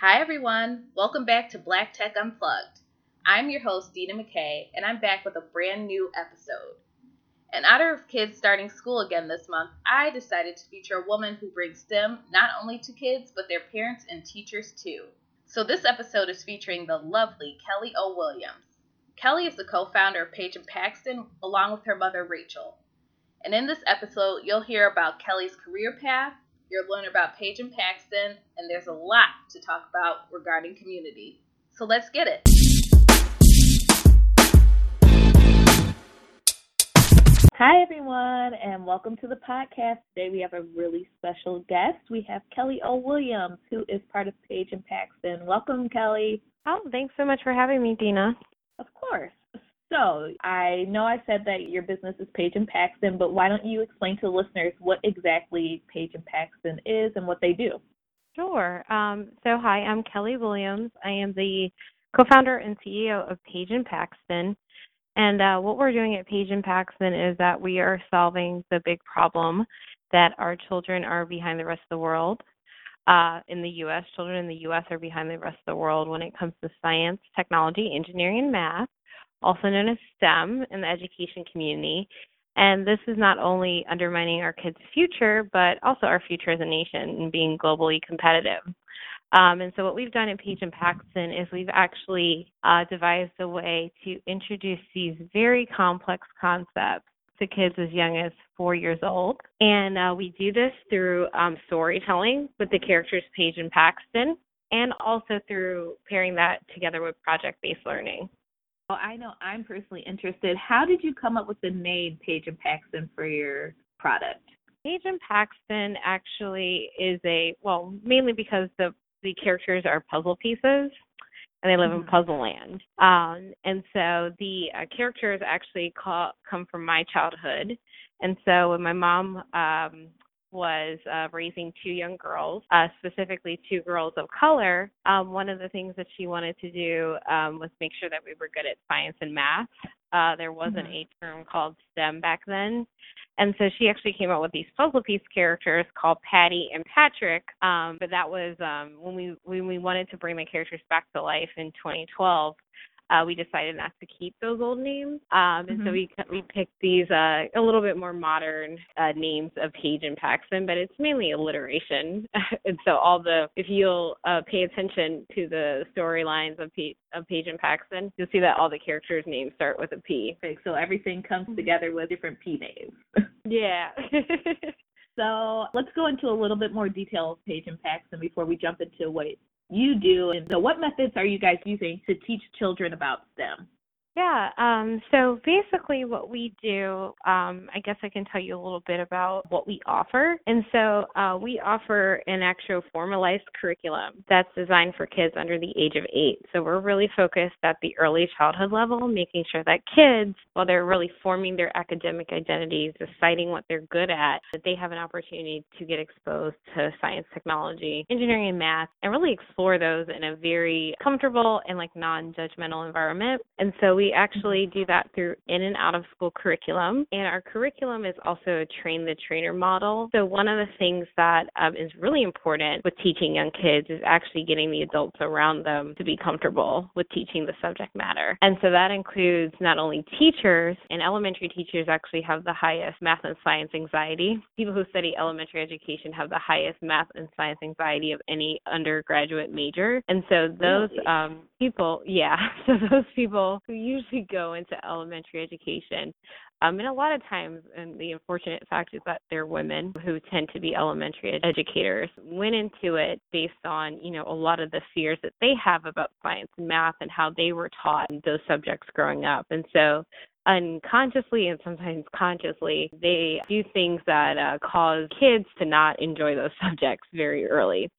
Hi everyone, welcome back to Black Tech Unplugged. I'm your host, Dyna McKay, and I'm back with a brand new episode. In honor of kids starting school again this month, I decided to feature a woman who brings STEM not only to kids, but their parents and teachers too. So this episode is featuring the lovely Kelly O. Williams. Kelly is the co-founder of Paige and Paxton, along with her mother, Rachel. And in this episode, you'll hear about Kelly's career path, you'll learn about Paige and Paxton, and there's a lot to talk about regarding community. So let's get it. Hi, everyone, and welcome to the podcast. Today we have a really special guest. We have Kelly O. Williams, who is part of Paige and Paxton. Welcome, Kelly. Oh, thanks so much for having me, Dyna. Of course. So I know I said that your business is Paige and Paxton, but why don't you explain to the listeners what exactly Paige and Paxton is and what they do? Sure. Hi, I'm Kelly Williams. I am the co-founder and CEO of Paige and Paxton. And what we're doing at Paige and Paxton is that we are solving the big problem that our children are behind the rest of the world. In the U.S., children in the U.S. are behind the rest of the world when it comes to science, technology, engineering, and math, also known as STEM, in the education community. And this is not only undermining our kids' future, but also our future as a nation and being globally competitive. And so what we've done at Paige and Paxton is we've actually devised a way to introduce these very complex concepts to kids as young as 4 years old. And we do this through storytelling with the characters Paige and Paxton, and also through pairing that together with project-based learning. Well, I know I'm personally interested. How did you come up with the name Paige and Paxton for your product? Paige and Paxton actually is mainly because the characters are puzzle pieces, and they live in puzzle land. And so the characters actually come from my childhood. And so when my mom was raising two young girls, specifically two girls of color, one of the things that she wanted to do was make sure that we were good at science and math. There wasn't a term called STEM back then. And so she actually came up with these puzzle piece characters called Patty and Patrick. But that was when we wanted to bring the characters back to life in 2012. We decided not to keep those old names, and so we picked these a little bit more modern names of Paige and Paxton, but it's mainly alliteration. And so if you'll pay attention to the storylines of Paige and Paxton, you'll see that all the characters' names start with a P. Okay, so everything comes together with different P names. Yeah. So let's go into a little bit more detail of Paige and Paxton before we jump into what you do. And so what methods are you guys using to teach children about STEM? Yeah, so basically what we do, I guess I can tell you a little bit about what we offer. And so we offer an actual formalized curriculum that's designed for kids under the age of 8. So we're really focused at the early childhood level, making sure that kids, while they're really forming their academic identities, deciding what they're good at, that they have an opportunity to get exposed to science, technology, engineering, and math, and really explore those in a very comfortable and non-judgmental environment. And so we actually do that through in and out of school curriculum, and our curriculum is also a train the trainer model. So one of the things that is really important with teaching young kids is actually getting the adults around them to be comfortable with teaching the subject matter. And so that includes not only teachers, and elementary teachers actually have the highest math and science anxiety. People who study elementary education have the highest math and science anxiety of any undergraduate major. And so those people who usually go into elementary education. And a lot of times, and the unfortunate fact is that they're women who tend to be elementary educators, went into it based on, a lot of the fears that they have about science and math and how they were taught those subjects growing up. And so unconsciously and sometimes consciously, they do things that cause kids to not enjoy those subjects very early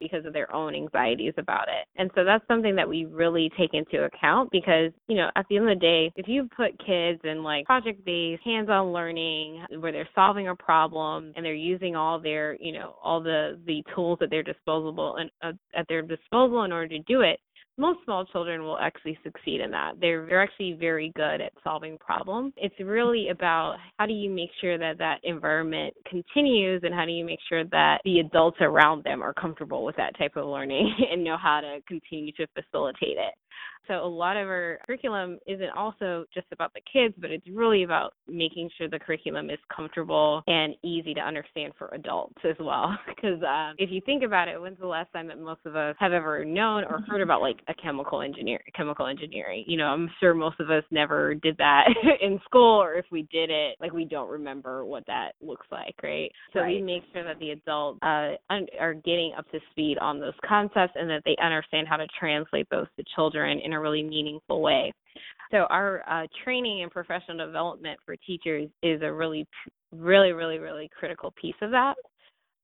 because of their own anxieties about it. And so that's something that we really take into account because, at the end of the day, if you put kids in project-based, hands-on learning where they're solving a problem and they're using all their, all the tools at their disposal in order to do it, most small children will actually succeed in that. They're actually very good at solving problems. It's really about how do you make sure that that environment continues, and how do you make sure that the adults around them are comfortable with that type of learning and know how to continue to facilitate it. So a lot of our curriculum isn't also just about the kids, but it's really about making sure the curriculum is comfortable and easy to understand for adults as well. Because if you think about it, when's the last time that most of us have ever known or heard about like a chemical engineering? You know, I'm sure most of us never did that in school, or if we did it, like we don't remember what that looks like, right? So we make sure that the adults are getting up to speed on those concepts and that they understand how to translate those to children in a really meaningful way. So our training and professional development for teachers is a really critical piece of that.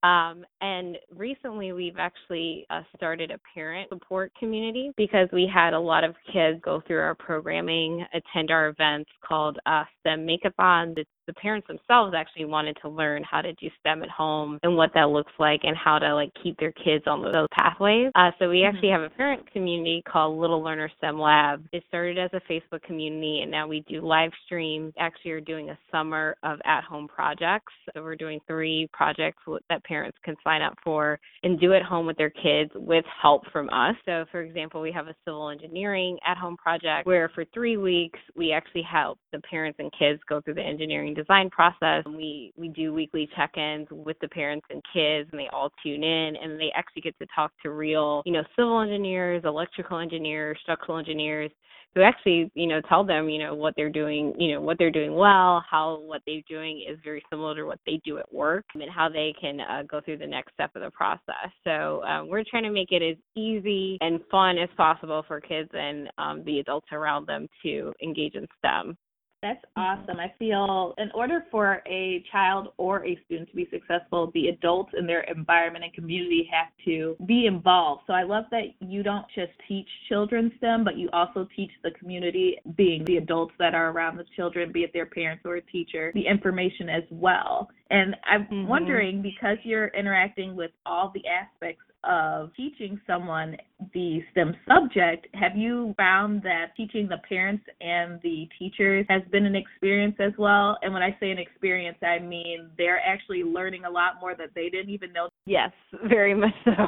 And recently we've actually started a parent support community because we had a lot of kids go through our programming, attend our events called STEM Make-A-Thon. The parents themselves actually wanted to learn how to do STEM at home and what that looks like and how to like keep their kids on those pathways. So we actually have a parent community called Little Learner STEM Lab. It started as a Facebook community, and now we do live streams. Actually, we're doing a summer of at-home projects. So we're doing 3 projects that parents can sign up for and do at home with their kids with help from us. So, for example, we have a civil engineering at-home project where for 3 weeks we actually help the parents and kids go through the engineering design process. We do weekly check-ins with the parents and kids, and they all tune in, and they actually get to talk to real, you know, civil engineers, electrical engineers, structural engineers, who actually, you know, tell them, you know, what they're doing, you know, what they're doing well, how what they're doing is very similar to what they do at work, and how they can go through the next step of the process. So we're trying to make it as easy and fun as possible for kids and the adults around them to engage in STEM. That's awesome. I feel in order for a child or a student to be successful, the adults in their environment and community have to be involved. So I love that you don't just teach children STEM, but you also teach the community, being the adults that are around the children, be it their parents or a teacher, the information as well. And I'm wondering, because you're interacting with all the aspects of teaching someone the STEM subject, have you found that teaching the parents and the teachers has been an experience as well? And when I say an experience, I mean they're actually learning a lot more that they didn't even know. Yes, very much so.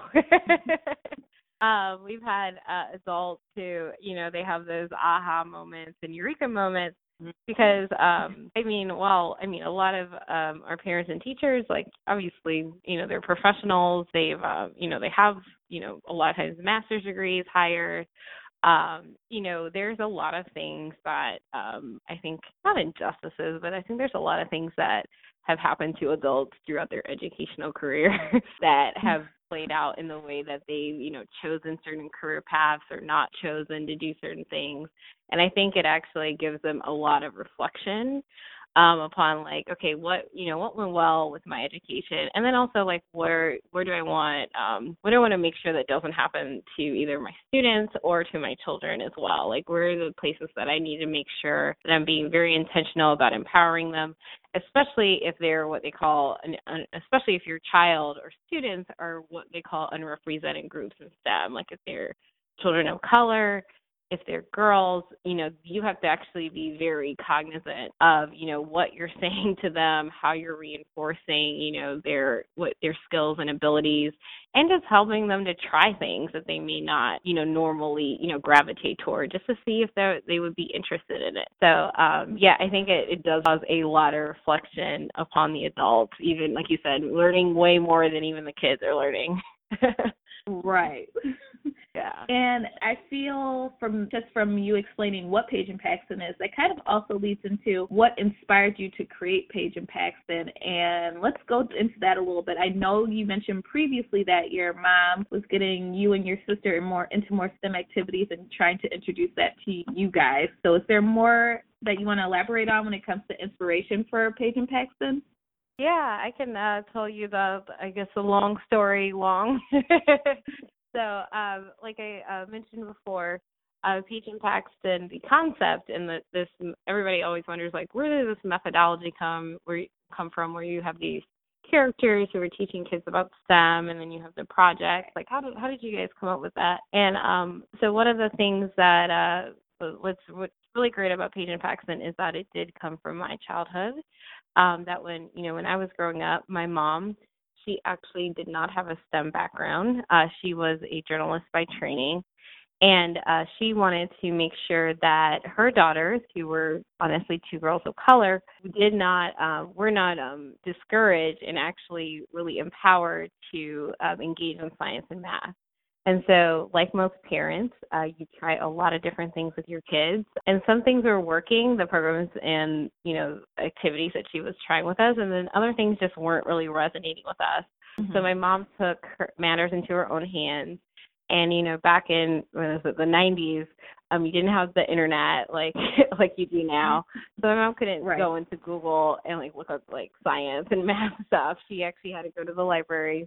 We've had adults who, you know, they have those aha moments and eureka moments because, a lot of our parents and teachers, like, obviously, you know, they're professionals. They've, they have, you know, a lot of times master's degrees, higher. You know, there's a lot of things that I think, not injustices, but I think there's a lot of things that have happened to adults throughout their educational career that have played out in the way that they, you know, chosen certain career paths or not chosen to do certain things. And I think it actually gives them a lot of reflection upon, like, okay, what went well with my education? And then also, like, where do I want, what do I want to make sure that doesn't happen to either my students or to my children as well? Like, where are the places that I need to make sure that I'm being very intentional about empowering them, especially if they're what they call, especially if your child or students are what they call unrepresented groups in STEM, like if they're children of color, if they're girls, you know, you have to actually be very cognizant of, you know, what you're saying to them, how you're reinforcing, you know, their skills and abilities, and just helping them to try things that they may not, you know, normally, you know, gravitate toward, just to see if they would be interested in it. So, I think it does cause a lot of reflection upon the adults, even, like you said, learning way more than even the kids are learning. Right. Yeah. And I feel from you explaining what Paige and Paxton is, that kind of also leads into what inspired you to create Paige and Paxton. And let's go into that a little bit. I know you mentioned previously that your mom was getting you and your sister into more STEM activities and trying to introduce that to you guys. So is there more that you want to elaborate on when it comes to inspiration for Paige and Paxton? Yeah, I can tell you the long story long. So like I mentioned before, Paige and Paxton, the concept and this, everybody always wonders, like, where did this methodology come from, where you have these characters who were teaching kids about STEM, and then you have the projects. Like, how did you guys come up with that? And so one of the things that what's really great about Paige and Paxton is that it did come from my childhood. That when, you know, when I was growing up, my mom, she actually did not have a STEM background. She was a journalist by training, and she wanted to make sure that her daughters, who were honestly two girls of color, were not discouraged and actually really empowered to engage in science and math. And so, like most parents, you try a lot of different things with your kids, and some things were working, the programs and, you know, activities that she was trying with us, and then other things just weren't really resonating with us. Mm-hmm. So my mom took matters into her own hands. And, you know, back in, when was it, the 90s, you didn't have the internet like you do now. So my mom couldn't go into Google and, like, look up, like, science and math stuff. She actually had to go to the library,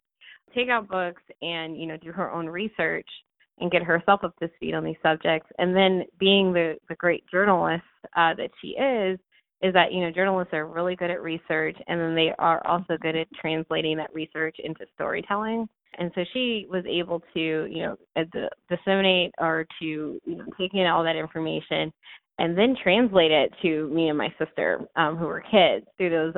take out books, and, you know, do her own research and get herself up to speed on these subjects. And then being the great journalist that she is that, you know, journalists are really good at research, and then they are also good at translating that research into storytelling. And so she was able to, you know, disseminate or to, you know, take in all that information and then translate it to me and my sister, who were kids, through those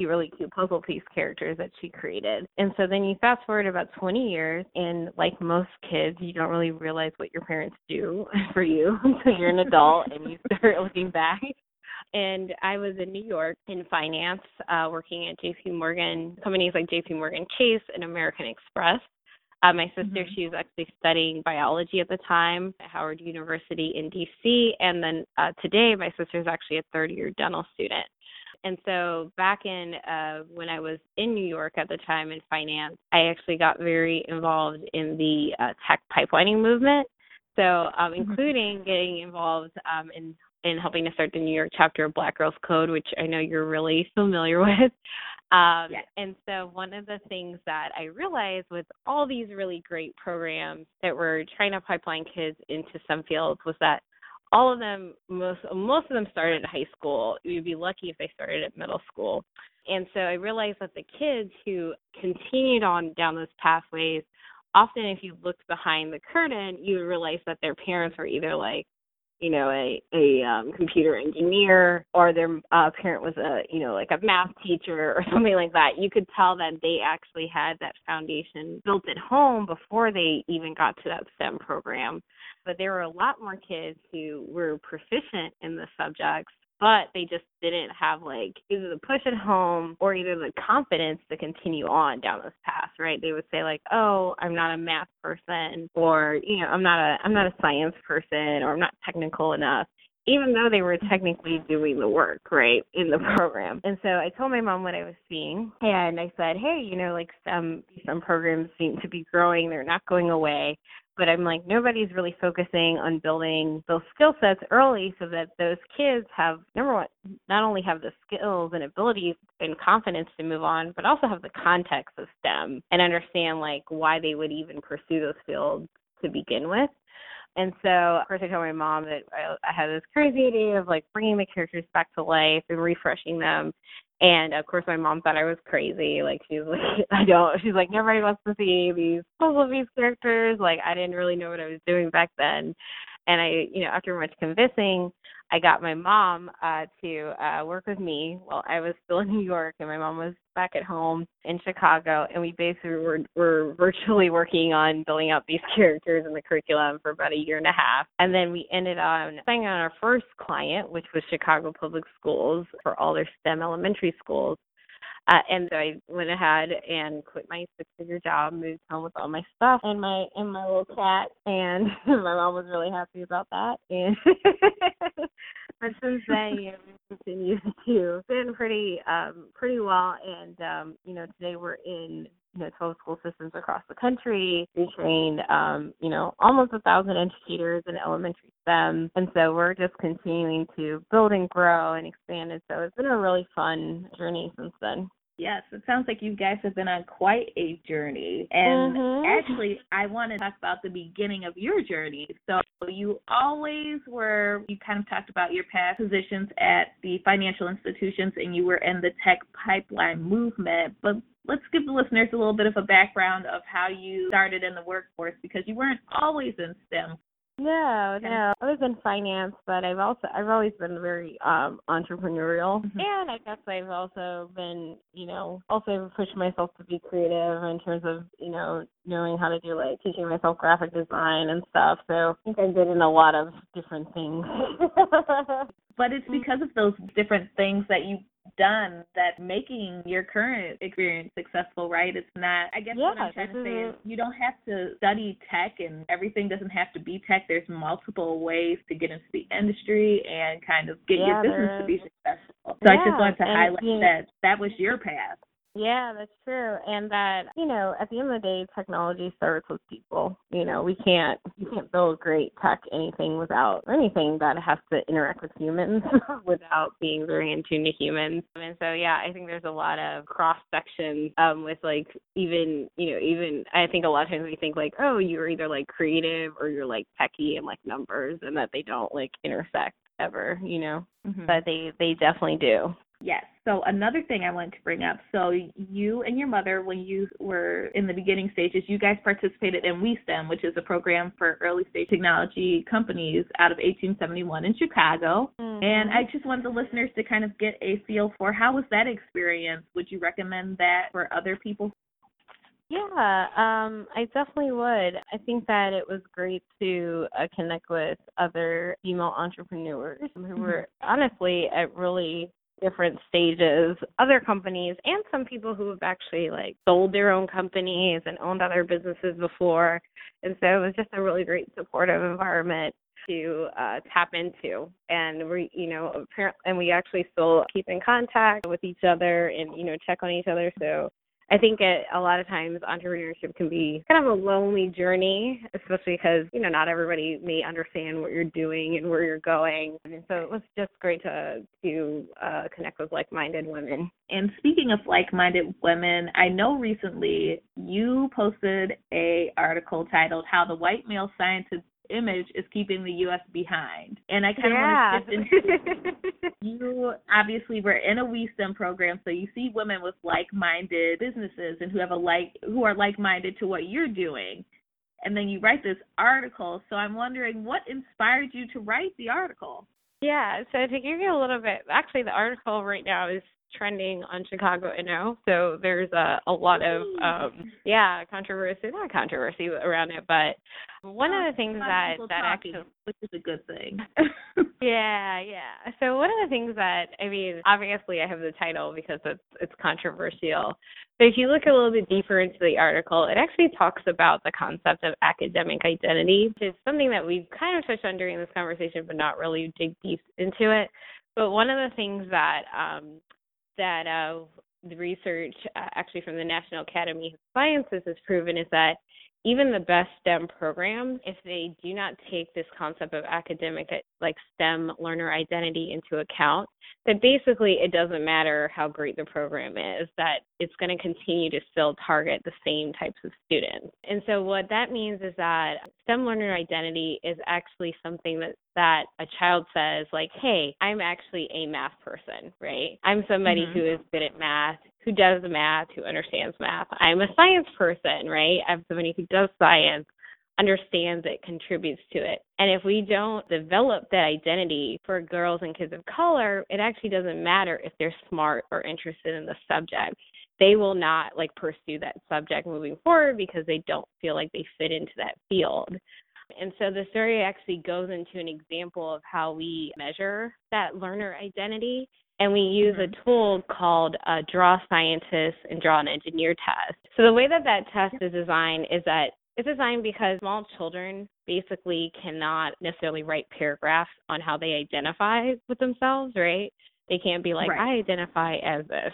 really cute puzzle piece characters that she created. And so then you fast forward about 20 years, and like most kids, you don't really realize what your parents do for you until you're an adult and you start looking back. And I was in New York in finance, working at J.P. Morgan, companies like J.P. Morgan Chase and American Express. My sister, mm-hmm. she was actually studying biology at the time at Howard University in D.C. And then today, my sister is actually a third-year dental student. And so back in when I was in New York at the time in finance, I actually got very involved in the tech pipelining movement. So including getting involved in helping to start the New York chapter of Black Girls Code, which I know you're really familiar with. Yes. And so one of the things that I realized with all these really great programs that were trying to pipeline kids into some fields was that all of them, most of them started at high school. You'd be lucky if they started at middle school. And so I realized that the kids who continued on down those pathways, often if you looked behind the curtain, you would realize that their parents were either like, you know, a computer engineer, or their parent was a, you know, like a math teacher or something like that. You could tell that they actually had that foundation built at home before they even got to that STEM program. But there were a lot more kids who were proficient in the subjects, but they just didn't have, like, either the push at home or either the confidence to continue on down this path, right? They would say, like, oh, I'm not a math person, or, you know, I'm not a science person, or I'm not technical enough, even though they were technically doing the work, right, in the program. And so I told my mom what I was seeing, and I said, hey, you know, like, some programs seem to be growing. They're not going away. But I'm like, nobody's really focusing on building those skill sets early so that those kids have, number one, not only have the skills and abilities and confidence to move on, but also have the context of STEM and understand, like, why they would even pursue those fields to begin with. And so, of course, I told my mom that I had this crazy idea of, like, bringing the characters back to life and refreshing them. And, of course, my mom thought I was crazy. Like, she was like, she's like, nobody wants to see these puzzle piece characters. Like, I didn't really know what I was doing back then. And I, you know, after much convincing, I got my mom to work with me while I was still in New York, and my mom was back at home in Chicago. And we basically were virtually working on building out these characters in the curriculum for about a year and a half. And then we ended on signing on our first client, which was Chicago Public Schools for all their STEM elementary schools. And so I went ahead and quit my six-figure job, moved home with all my stuff and my little cat, and my mom was really happy about that. And but since then, you know, we continue to been pretty well. And you know, today we're in, you know, 12 school systems across the country. We trained, you know, almost 1,000 educators in elementary STEM. And so we're just continuing to build and grow and expand. And so it's been a really fun journey since then. Yes, it sounds like you guys have been on quite a journey. And actually, I want to talk about the beginning of your journey. So you always were, you kind of talked about your past positions at the financial institutions, and you were in the tech pipeline movement. But let's give the listeners a little bit of a background of how you started in the workforce, because you weren't always in STEM. No. I was in finance, but I've always been very entrepreneurial, and I guess I've also been, also pushed myself to be creative in terms of, knowing how to do, teaching myself graphic design and stuff. So I think I've been in a lot of different things. But it's because of those different things that you've done that making your current experience successful, right? It's not, I guess what I'm trying to say is you don't have to study tech, and everything doesn't have to be tech. There's multiple ways to get into the industry and kind of get your business to be successful. So I just wanted to highlight that was your path. Yeah, that's true. And that, at the end of the day, technology starts with people. You can't build great tech anything without anything that has to interact with humans without being very in tune to humans. And so, I think there's a lot of cross sections with even I think a lot of times we think you're either creative or you're techie and numbers, and that they don't intersect ever, but they definitely do. Yes. So another thing I wanted to bring up, so you and your mother, when you were in the beginning stages, you guys participated in WeSTEM, which is a program for early stage technology companies out of 1871 in Chicago. And I just want the listeners to kind of get a feel for how was that experience? Would you recommend that for other people? Yeah, I definitely would. I think that it was great to connect with other female entrepreneurs who were honestly at really different stages, other companies, and some people who have actually sold their own companies and owned other businesses before. And so it was just a really great supportive environment to tap into. And we actually still keep in contact with each other and, check on each other. So I think a lot of times entrepreneurship can be kind of a lonely journey, especially because, not everybody may understand what you're doing and where you're going. And so it was just great to connect with like-minded women. And speaking of like-minded women, I know recently you posted an article titled How the White Male Scientist Image is Keeping the U.S. Behind. And I kind of want to shift into you obviously were in a WeSTEM program, so you see women with like-minded businesses and who are like-minded to what you're doing. And then you write this article. So I'm wondering what inspired you to write the article? Yeah, so to give you a little bit, actually the article right now is trending on Chicago Inno, so there's a lot of controversy around it, but one of the things that actually, which is a good thing. So one of the things that, I mean, obviously I have the title because it's controversial, but if you look a little bit deeper into the article, it actually talks about the concept of academic identity, which is something that we've kind of touched on during this conversation, but not really dig deep into it. But one of the things that the research actually from the National Academy of Sciences has proven is that even the best STEM programs, if they do not take this concept of academic, STEM learner identity into account, that basically it doesn't matter how great the program is, that it's going to continue to still target the same types of students. And so what that means is that STEM learner identity is actually something that a child says, hey, I'm actually a math person, right? I'm somebody who is good at math, who does math, who understands math. I'm a science person, right? I'm somebody who does science, understands it, contributes to it. And if we don't develop that identity for girls and kids of color, it actually doesn't matter if they're smart or interested in the subject. They will not pursue that subject moving forward because they don't feel like they fit into that field. And so the survey actually goes into an example of how we measure that learner identity, and we use a tool called Draw Scientist and Draw an Engineer test. So the way that test is designed is that it's designed because small children basically cannot necessarily write paragraphs on how they identify with themselves, right? They can't be I identify as this.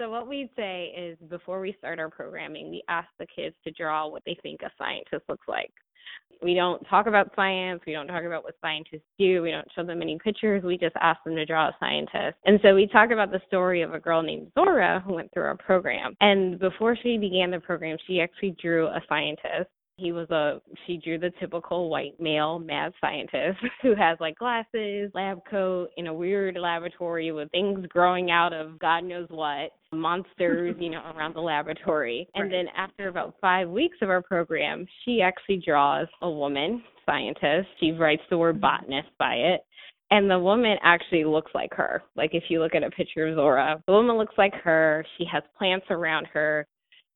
So what we'd say is before we start our programming, we ask the kids to draw what they think a scientist looks like. We don't talk about science. We don't talk about what scientists do. We don't show them any pictures. We just ask them to draw a scientist. And so we talk about the story of a girl named Zora who went through our program. And before she began the program, she actually drew a scientist. She drew the typical white male mad scientist who has like glasses, lab coat, in a weird laboratory with things growing out of God knows what, monsters, around the laboratory. And then after about 5 weeks of our program, she actually draws a woman scientist. She writes the word botanist by it. And the woman actually looks like her. Like if you look at a picture of Zora, the woman looks like her. She has plants around her.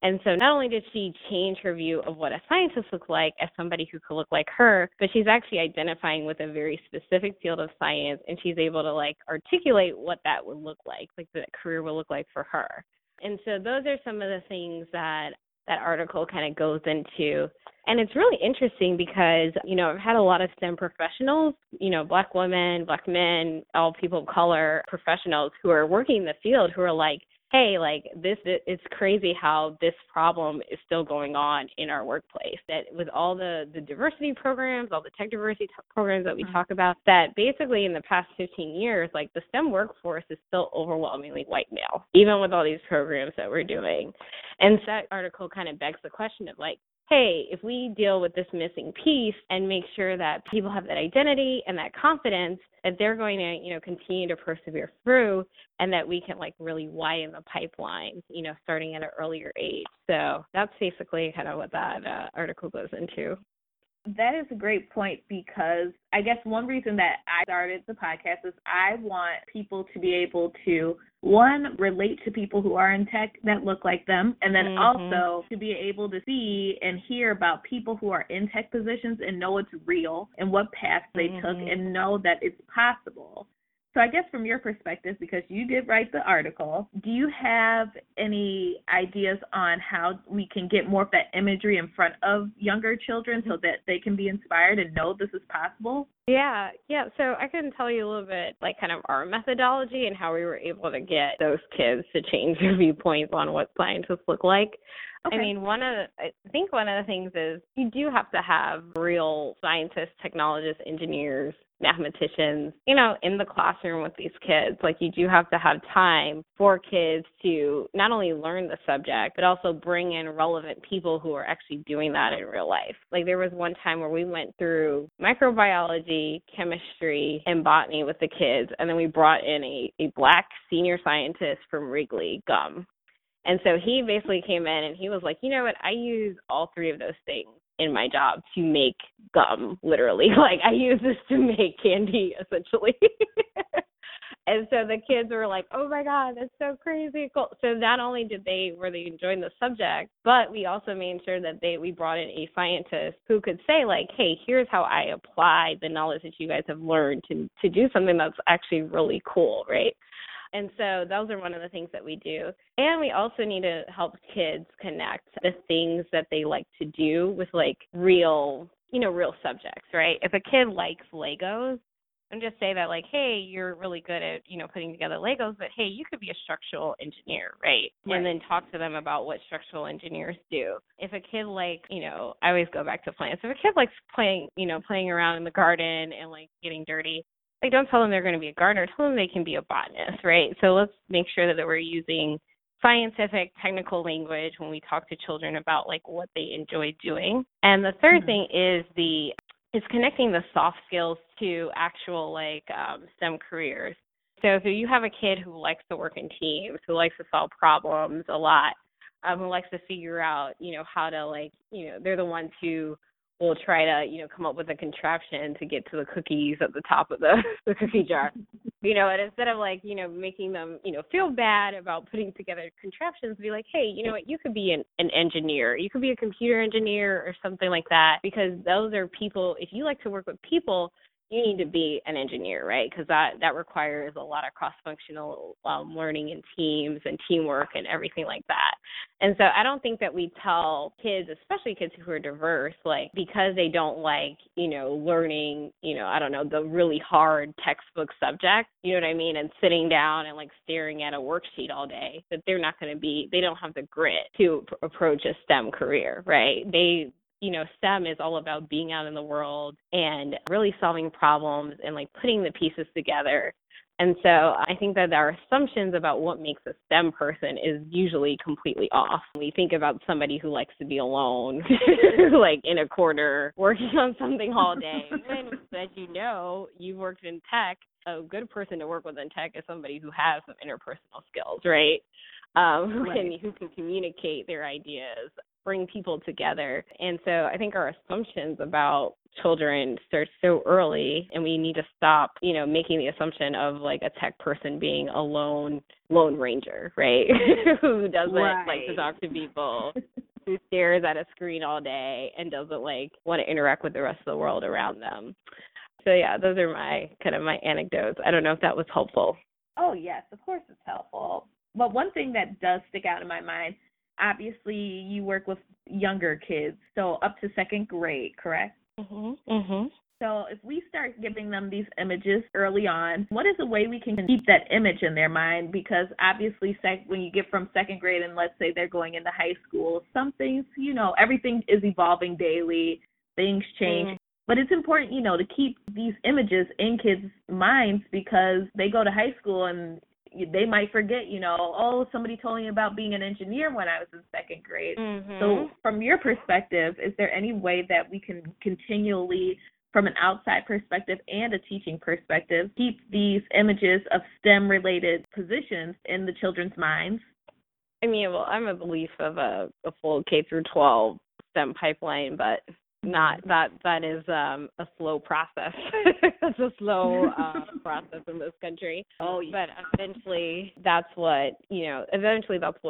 And so not only did she change her view of what a scientist looks like as somebody who could look like her, but she's actually identifying with a very specific field of science, and she's able to articulate what that would look like that career would look like for her. And so those are some of the things that article kind of goes into. And it's really interesting because, I've had a lot of STEM professionals, Black women, Black men, all people of color professionals who are working in the field who are like, hey, it's crazy how this problem is still going on in our workplace. That with all the diversity programs, all the tech diversity programs that we talk about, that basically in the past 15 years, the STEM workforce is still overwhelmingly white male, even with all these programs that we're doing. And that article kind of begs the question of hey, if we deal with this missing piece and make sure that people have that identity and that confidence that they're going to, continue to persevere through, and that we can really widen the pipeline, starting at an earlier age. So that's basically kind of what that article goes into. That is a great point, because I guess one reason that I started the podcast is I want people to be able to, one, relate to people who are in tech that look like them, and then also to be able to see and hear about people who are in tech positions and know it's real and what paths they took and know that it's possible. So I guess from your perspective, because you did write the article, do you have any ideas on how we can get more of that imagery in front of younger children so that they can be inspired and know this is possible? Yeah. So I can tell you a little bit, kind of our methodology and how we were able to get those kids to change their viewpoints on what scientists look like. Okay. One of the things is you do have to have real scientists, technologists, engineers, mathematicians, in the classroom with these kids. You do have to have time for kids to not only learn the subject, but also bring in relevant people who are actually doing that in real life. There was one time where we went through microbiology, chemistry, and botany with the kids, and then we brought in a Black senior scientist from Wrigley, gum. And so he basically came in and he was like, you know what, I use all three of those things in my job to make gum, literally. I use this to make candy, essentially. And so the kids were like, oh, my God, that's so crazy cool. So not only did they really enjoy the subject, but we also made sure that we brought in a scientist who could say, hey, here's how I apply the knowledge that you guys have learned to do something that's actually really cool, right? And so those are one of the things that we do. And we also need to help kids connect the things that they like to do with real subjects, right? If a kid likes Legos, and just say that hey, you're really good at, putting together Legos, but hey, you could be a structural engineer, right? And then talk to them about what structural engineers do. If a kid I always go back to plants. If a kid likes playing around in the garden and getting dirty, don't tell them they're going to be a gardener. Tell them they can be a botanist, right? So let's make sure that we're using scientific, technical language when we talk to children about what they enjoy doing. And the third thing is connecting the soft skills to actual STEM careers. So if you have a kid who likes to work in teams, who likes to solve problems a lot, who likes to figure out how to they're the ones who we'll try to, come up with a contraption to get to the cookies at the top of the cookie jar, and instead of making them, feel bad about putting together contraptions, be like, hey, you know what, you could be an engineer, you could be a computer engineer or something like that, because those are people, if you like to work with people, you need to be an engineer, right? Because that requires a lot of cross-functional learning and teams and teamwork and everything like that. And so I don't think that we tell kids, especially kids who are diverse, because they don't like, learning, I don't know, the really hard textbook subject, you know what I mean? And sitting down and staring at a worksheet all day, that they're not going to be, they don't have the grit to approach a STEM career, right? They you know, STEM is all about being out in the world and really solving problems and like putting the pieces together. And so I think that our assumptions about what makes a STEM person is usually completely off. We think about somebody who likes to be alone, like in a corner, working on something all day. And as you know, you've worked in tech. A good person to work with in tech is somebody who has some interpersonal skills, right? Who can communicate their ideas, bring people together. And so I think our assumptions about children start so early, and we need to stop, you know, making the assumption of like a tech person being a lone ranger, right? Who doesn't like to talk to people, who stares at a screen all day and doesn't like want to interact with the rest of the world around them. So yeah, those are my anecdotes. I don't know if that was helpful. Oh yes, of course it's helpful. But one thing that does stick out in my mind, obviously you work with younger kids, so up to second grade, correct? Mm-hmm. Mm-hmm. So if we start giving them these images early on, what is a way we can keep that image in their mind? Because obviously when you get from second grade and let's say they're going into high school, some things, you know, everything is evolving daily, things change. Mm-hmm. But it's important, you know, to keep these images in kids' minds because they go to high school and they might forget, you know, oh, somebody told me about being an engineer when I was in second grade. Mm-hmm. So from your perspective, is there any way that we can continually, from an outside perspective and a teaching perspective, keep these images of STEM-related positions in the children's minds? I mean, well, I'm a belief of a full K through 12 STEM pipeline, but... That is a slow process. It's a slow process in this country. Oh, yeah. But eventually that's what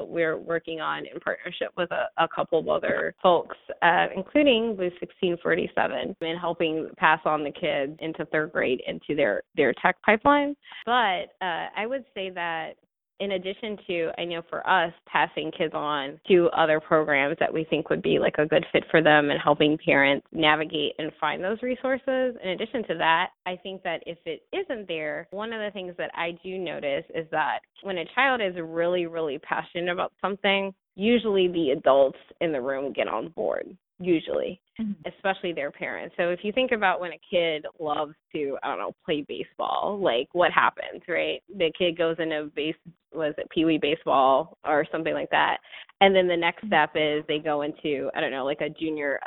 we're working on in partnership with a couple of other folks, including Blue 1647, and helping pass on the kids into third grade into their tech pipeline. But I would say that in addition to, I know for us, passing kids on to other programs that we think would be like a good fit for them and helping parents navigate and find those resources. In addition to that, I think that if it isn't there, one of the things that I do notice is that when a child is really, really passionate about something, usually the adults in the room get on board. Usually, especially their parents. So if you think about when a kid loves to, I don't know, play baseball, like what happens, right? The kid goes into Pee Wee baseball or something like that. And then the next step is they go into, I don't know, like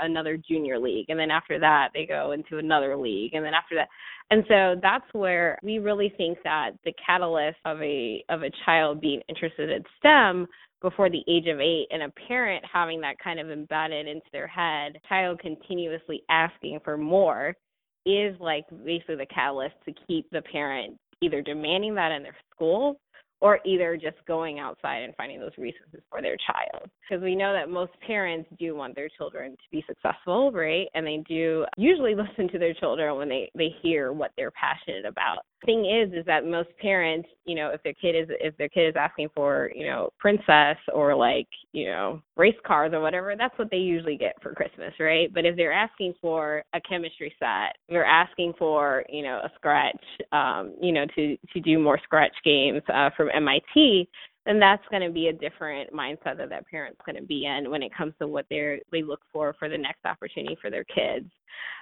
another junior league. And then after that, they go into another league. And then after that. And so that's where we really think that the catalyst of a child being interested in STEM before the age of 8, and a parent having that kind of embedded into their head, child continuously asking for more is like basically the catalyst to keep the parent either demanding that in their school or either just going outside and finding those resources for their child. Because we know that most parents do want their children to be successful, right? And they do usually listen to their children when they hear what they're passionate about. The thing is that most parents, you know, if their kid is asking for, you know, princess or like, you know, race cars or whatever, that's what they usually get for Christmas, right? But if they're asking for a chemistry set, they're asking for, you know, a scratch, you know, to do more scratch games from MIT, then that's going to be a different mindset that parent's going to be in when it comes to what they look for the next opportunity for their kids.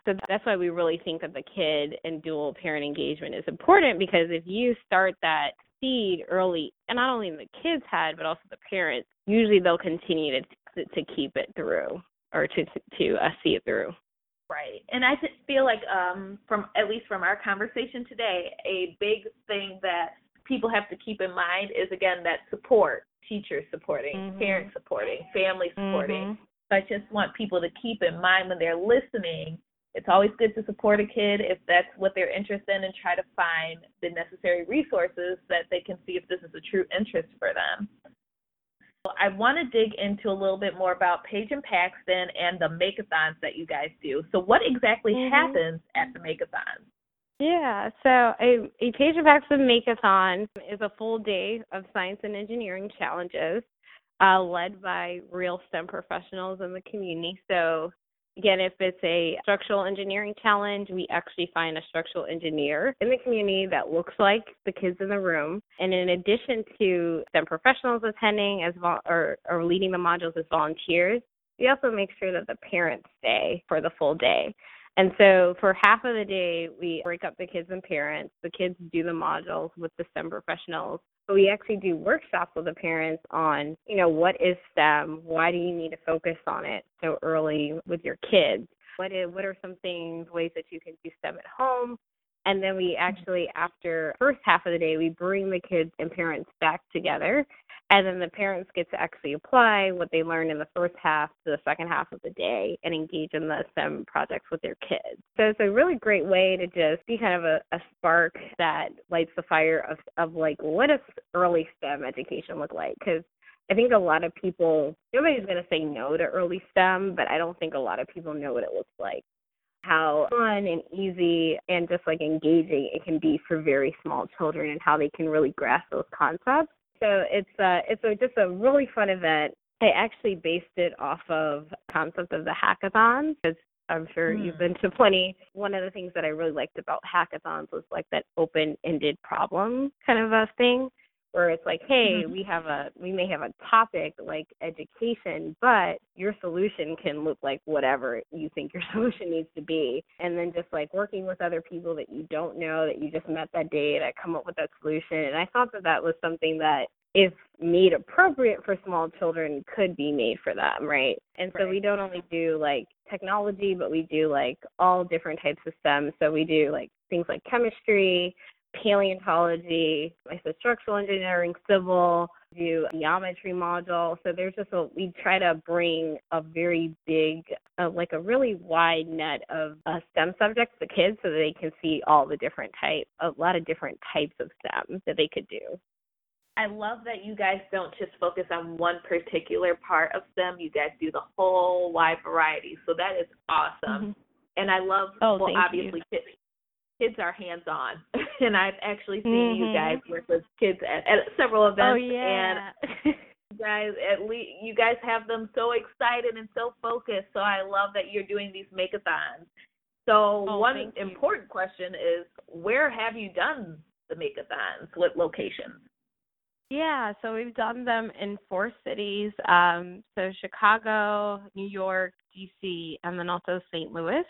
So that's why we really think that the kid and dual parent engagement is important, because if you start that seed early, and not only in the kids' head, but also the parents, usually they'll continue to keep it through or to see it through. Right. And I just feel like from our conversation today, a big thing that people have to keep in mind is, again, that support, teachers supporting, mm-hmm. parents supporting, family supporting. Mm-hmm. So I just want people to keep in mind when they're listening, it's always good to support a kid if that's what they're interested in and try to find the necessary resources that they can see if this is a true interest for them. Well, I want to dig into a little bit more about Paige and Paxton and the Make-a-thons that you guys do. So what exactly mm-hmm. happens at the Make-a-thons? Yeah, so a Paige and Paxton Make-a-thon is a full day of science and engineering challenges led by real STEM professionals in the community. So, again, if it's a structural engineering challenge, we actually find a structural engineer in the community that looks like the kids in the room. And in addition to STEM professionals attending or leading the modules as volunteers, we also make sure that the parents stay for the full day. And so for half of the day, we break up the kids and parents. The kids do the modules with the STEM professionals, but we actually do workshops with the parents on, you know, what is STEM? Why do you need to focus on it so early with your kids? What are some things, ways that you can do STEM at home? And then we actually, after first half of the day, we bring the kids and parents back together. And then the parents get to actually apply what they learned in the first half to the second half of the day and engage in the STEM projects with their kids. So it's a really great way to just be kind of a spark that lights the fire of like, what does early STEM education look like? Because I think a lot of people, nobody's going to say no to early STEM, but I don't think a lot of people know what it looks like. How fun and easy and just like engaging it can be for very small children and how they can really grasp those concepts. So it's just a really fun event. I actually based it off of the concept of the hackathon, because I'm sure you've been to plenty. One of the things that I really liked about hackathons was like that open-ended problem kind of a thing, where it's like, hey, we may have a topic like education, but your solution can look like whatever you think your solution needs to be. And then just like working with other people that you don't know, that you just met that day to come up with that solution. And I thought that that was something that, if made appropriate for small children, could be made for them, right? And so we don't only do like technology, but we do like all different types of STEM. So we do like things like chemistry, paleontology, I said structural engineering, civil, do a geometry module. So there's just we try to bring a very big, like a really wide net of STEM subjects to kids so that they can see all the different types, a lot of different types of STEM that they could do. I love that you guys don't just focus on one particular part of STEM. You guys do the whole wide variety. So that is awesome. Mm-hmm. And I love, obviously, kids. Kids are hands-on, and I've actually seen you guys work with kids at several events, and you guys have them so excited and so focused, so I love that you're doing these make-a-thons. So one important question is, where have you done the make-a-thons? What locations? Yeah, so we've done them in 4 cities, so Chicago, New York, D.C., and then also St. Louis.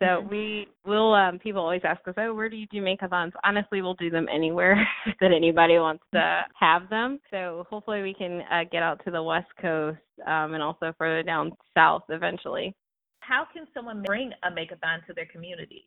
So we will, people always ask us, oh, where do you do make-a-thons? Honestly, we'll do them anywhere that anybody wants to have them. So hopefully we can get out to the West Coast and also further down south eventually. How can someone bring a make-a-thon to their community?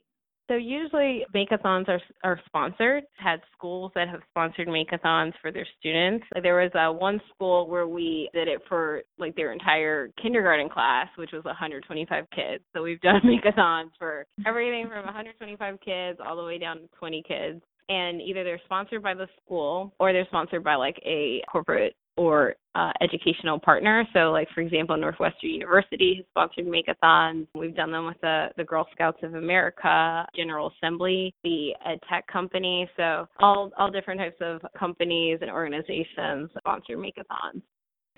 So usually make-a-thons are sponsored. Had schools that have sponsored make-a-thons for their students. There was one school where we did it for like their entire kindergarten class, which was 125 kids. So we've done make-a-thons for everything from 125 kids all the way down to 20 kids. And either they're sponsored by the school or they're sponsored by like a corporate or educational partner. So like, for example, Northwestern University has sponsored make-a-thons. We've done them with the Girl Scouts of America, General Assembly, the ed tech company. So all different types of companies and organizations sponsor make-a-thons.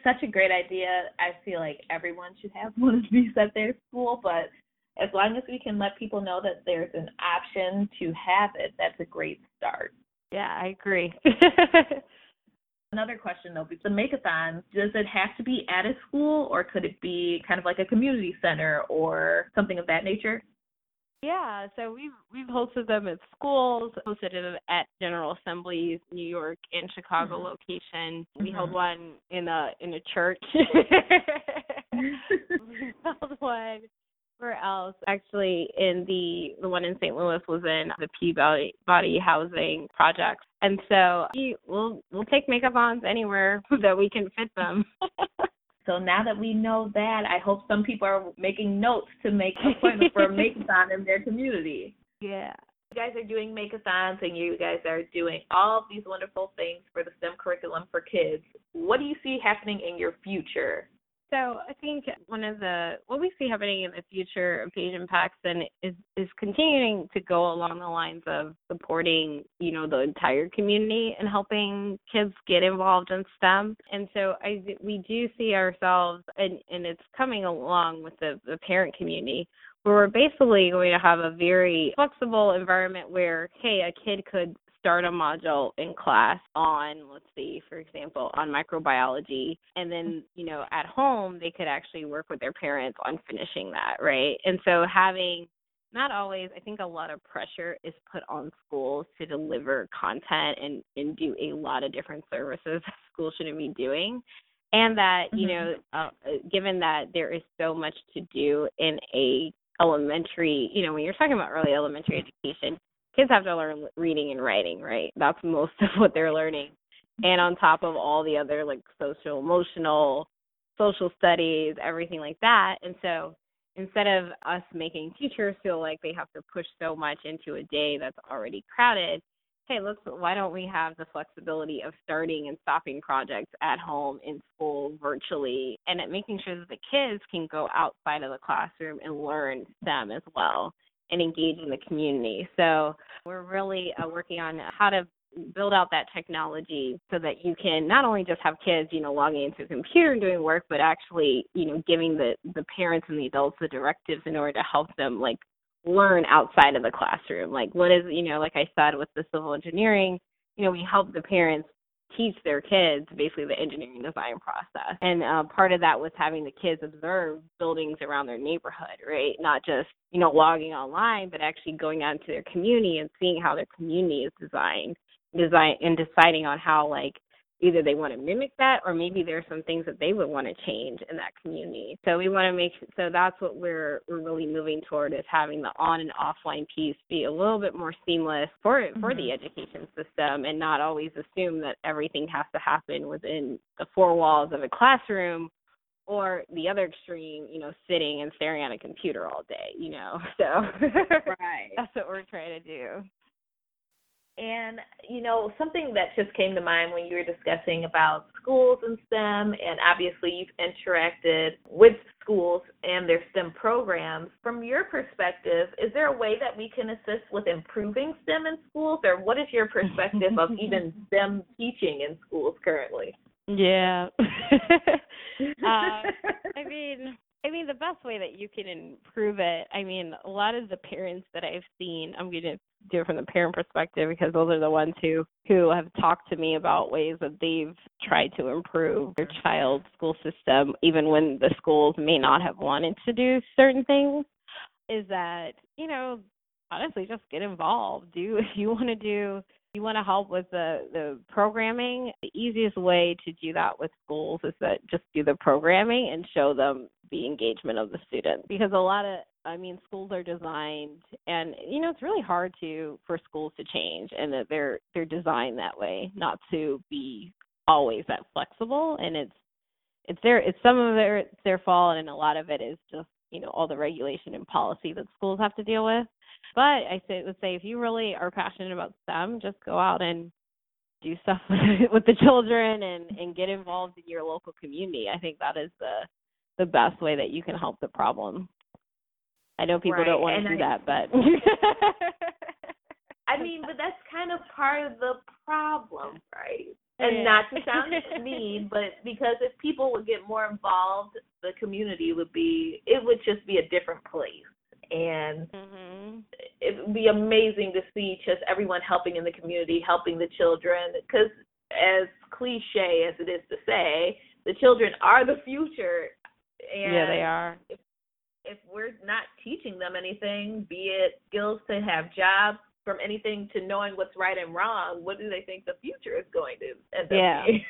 Such a great idea. I feel like everyone should have one of these at their school, but as long as we can let people know that there's an option to have it, that's a great start. Yeah, I agree. Another question, though, the make-a-thon, does it have to be at a school or could it be kind of like a community center or something of that nature? Yeah, so we've hosted them at schools, hosted it at General Assembly's New York and Chicago location. We held one in a church. We held one. Where else? Actually, in the one in St. Louis was in the Peabody housing project. And so we'll take make-a-thons anywhere that we can fit them. So now that we know that, I hope some people are making notes to make appointments for a make-a-thon in their community. Yeah. You guys are doing make-a-thons and you guys are doing all of these wonderful things for the STEM curriculum for kids. What do you see happening in your future? So I think what we see happening in the future of Paige and Paxton is continuing to go along the lines of supporting, you know, the entire community and helping kids get involved in STEM. And so we do see ourselves, and it's coming along with the parent community, where we're basically going to have a very flexible environment where, hey, a kid could start a module in class on, let's see, for example, on microbiology. And then, you know, at home, they could actually work with their parents on finishing that, right? And so having not always, I think a lot of pressure is put on schools to deliver content and do a lot of different services that schools shouldn't be doing. And that, you know, given that there is so much to do in a elementary, you know, when you're talking about early elementary education, kids have to learn reading and writing, right? That's most of what they're learning. And on top of all the other, like, social, emotional, social studies, everything like that. And so instead of us making teachers feel like they have to push so much into a day that's already crowded, hey, why don't we have the flexibility of starting and stopping projects at home, in school, virtually, and at making sure that the kids can go outside of the classroom and learn STEM as well and engage in the community. So we're really working on how to build out that technology so that you can not only just have kids, you know, logging into a computer and doing work, but actually, you know, giving the parents and the adults the directives in order to help them, like, learn outside of the classroom. Like, what is, you know, like I said, with the civil engineering, you know, we help the parents teach their kids basically the engineering design process. And part of that was having the kids observe buildings around their neighborhood, right? Not just, you know, logging online, but actually going out into their community and seeing how their community is designed and deciding on how, like, either they want to mimic that, or maybe there's some things that they would want to change in that community. So we want to make so that's what we're really moving toward, is having the on and offline piece be a little bit more seamless for the education system, and not always assume that everything has to happen within the four walls of a classroom, or the other extreme, you know, sitting and staring at a computer all day, you know. So right. That's what we're trying to do. And, you know, something that just came to mind when you were discussing about schools and STEM, and obviously you've interacted with schools and their STEM programs. From your perspective, is there a way that we can assist with improving STEM in schools, or what is your perspective of even STEM teaching in schools currently? Yeah. I mean, the best way that you can improve it, I mean, a lot of the parents that I've seen, I'm going to do it from the parent perspective because those are the ones who have talked to me about ways that they've tried to improve their child's school system, even when the schools may not have wanted to do certain things, is that, you know, honestly, just get involved. You want to help with the programming, the easiest way to do that with schools is that just do the programming and show them the engagement of the students. Because schools are designed, and, you know, it's really hard for schools to change, and that they're designed that way, not to be always that flexible. And it's some of their fault, and a lot of it is just, you know, all the regulation and policy that schools have to deal with. But I would say if you really are passionate about STEM, just go out and do stuff with the children and get involved in your local community. I think that is the best way that you can help the problem. I know people don't want to do that, but. I mean, but that's kind of part of the problem, right? And not to sound mean, but because if people would get more involved, the community would just be a different place. And it would be amazing to see just everyone helping in the community, helping the children, because as cliche as it is to say, the children are the future. And yeah, they are. If we're not teaching them anything, be it skills to have jobs, from anything to knowing what's right and wrong, what do they think the future is going to end up being?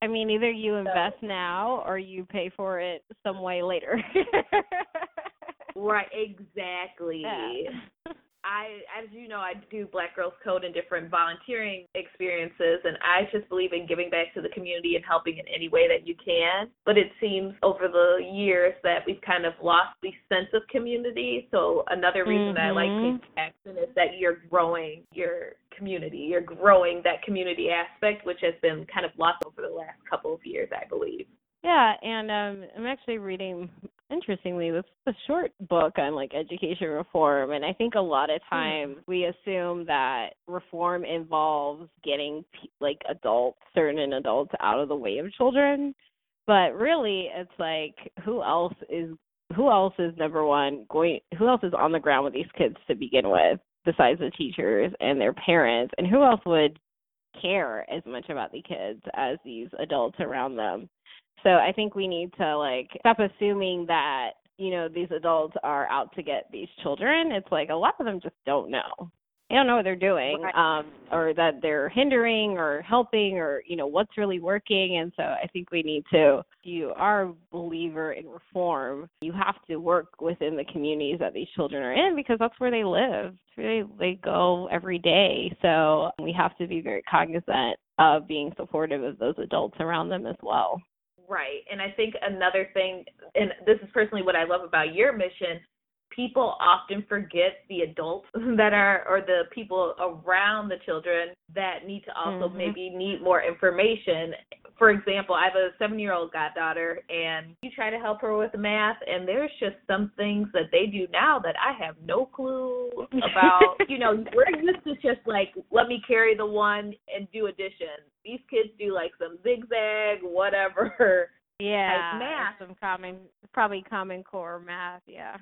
I mean, either you invest now or you pay for it some way later. Right, exactly. Yeah. As you know, I do Black Girls Code and different volunteering experiences, and I just believe in giving back to the community and helping in any way that you can. But it seems over the years that we've kind of lost the sense of community. So another reason that I like Paige Paxton is that you're growing your community. You're growing that community aspect, which has been kind of lost over the last couple of years, I believe. Yeah, and I'm actually reading, interestingly, this is a short book on, like, education reform, and I think a lot of times we assume that reform involves getting, like, certain adults out of the way of children, but really it's like who else is on the ground with these kids to begin with? besides the teachers and their parents, and who else would care as much about the kids as these adults around them? So I think we need to, like, stop assuming that, you know, these adults are out to get these children. It's like a lot of them just don't know. They don't know what they're doing, or that they're hindering or helping, or, you know, what's really working. And so I think we need to, if you are a believer in reform, you have to work within the communities that these children are in, because that's where they live. It's where they go every day. So we have to be very cognizant of being supportive of those adults around them as well. Right. And I think another thing, and this is personally what I love about your mission, people often forget the adults that are, or the people around the children that need to also maybe need more information. For example, I have a 7-year-old goddaughter, and you try to help her with math, and there's just some things that they do now that I have no clue about. You know, we're used to just like, let me carry the one and do addition. These kids do like some zigzag, whatever. Yeah, like math. Some probably common core math, yeah.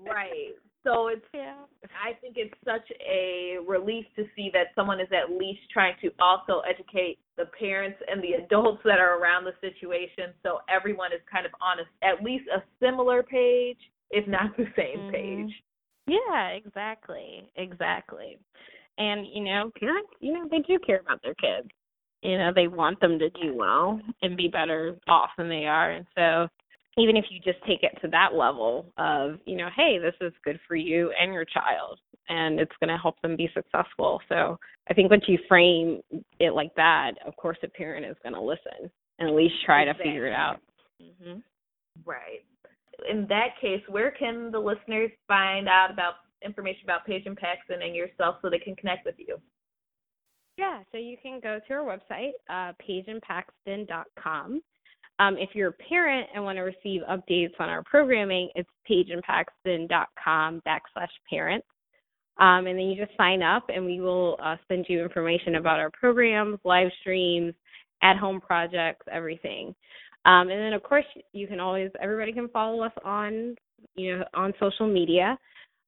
Right. So it's, I think it's such a relief to see that someone is at least trying to also educate the parents and the adults that are around the situation, so everyone is kind of on at least a similar page, if not the same page. Yeah, exactly. And, you know, parents, you know, they do care about their kids. You know, they want them to do well and be better off than they are. And so even if you just take it to that level of, you know, hey, this is good for you and your child, and it's going to help them be successful. So I think once you frame it like that, of course, a parent is going to listen and at least try to figure it out. Mm-hmm. Right. In that case, where can the listeners find out about information about Paige and Paxton and yourself so they can connect with you? Yeah, so you can go to our website, pageandpaxton.com. If you're a parent and want to receive updates on our programming, it's pageandpaxton.com/parents. And then you just sign up, and we will send you information about our programs, live streams, at-home projects, everything. And then, of course, you can always, everybody can follow us on, you know, on social media.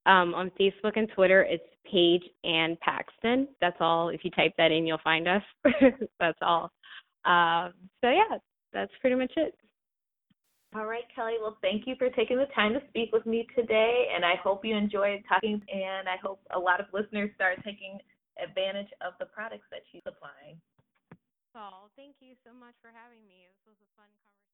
On Facebook and Twitter, it's Paige and Paxton. That's all. If you type that in, you'll find us. That's all. So, yeah, that's pretty much it. All right, Kelly. Well, thank you for taking the time to speak with me today, and I hope you enjoyed talking, and I hope a lot of listeners start taking advantage of the products that she's applying. Paul, thank you so much for having me. This was a fun conversation.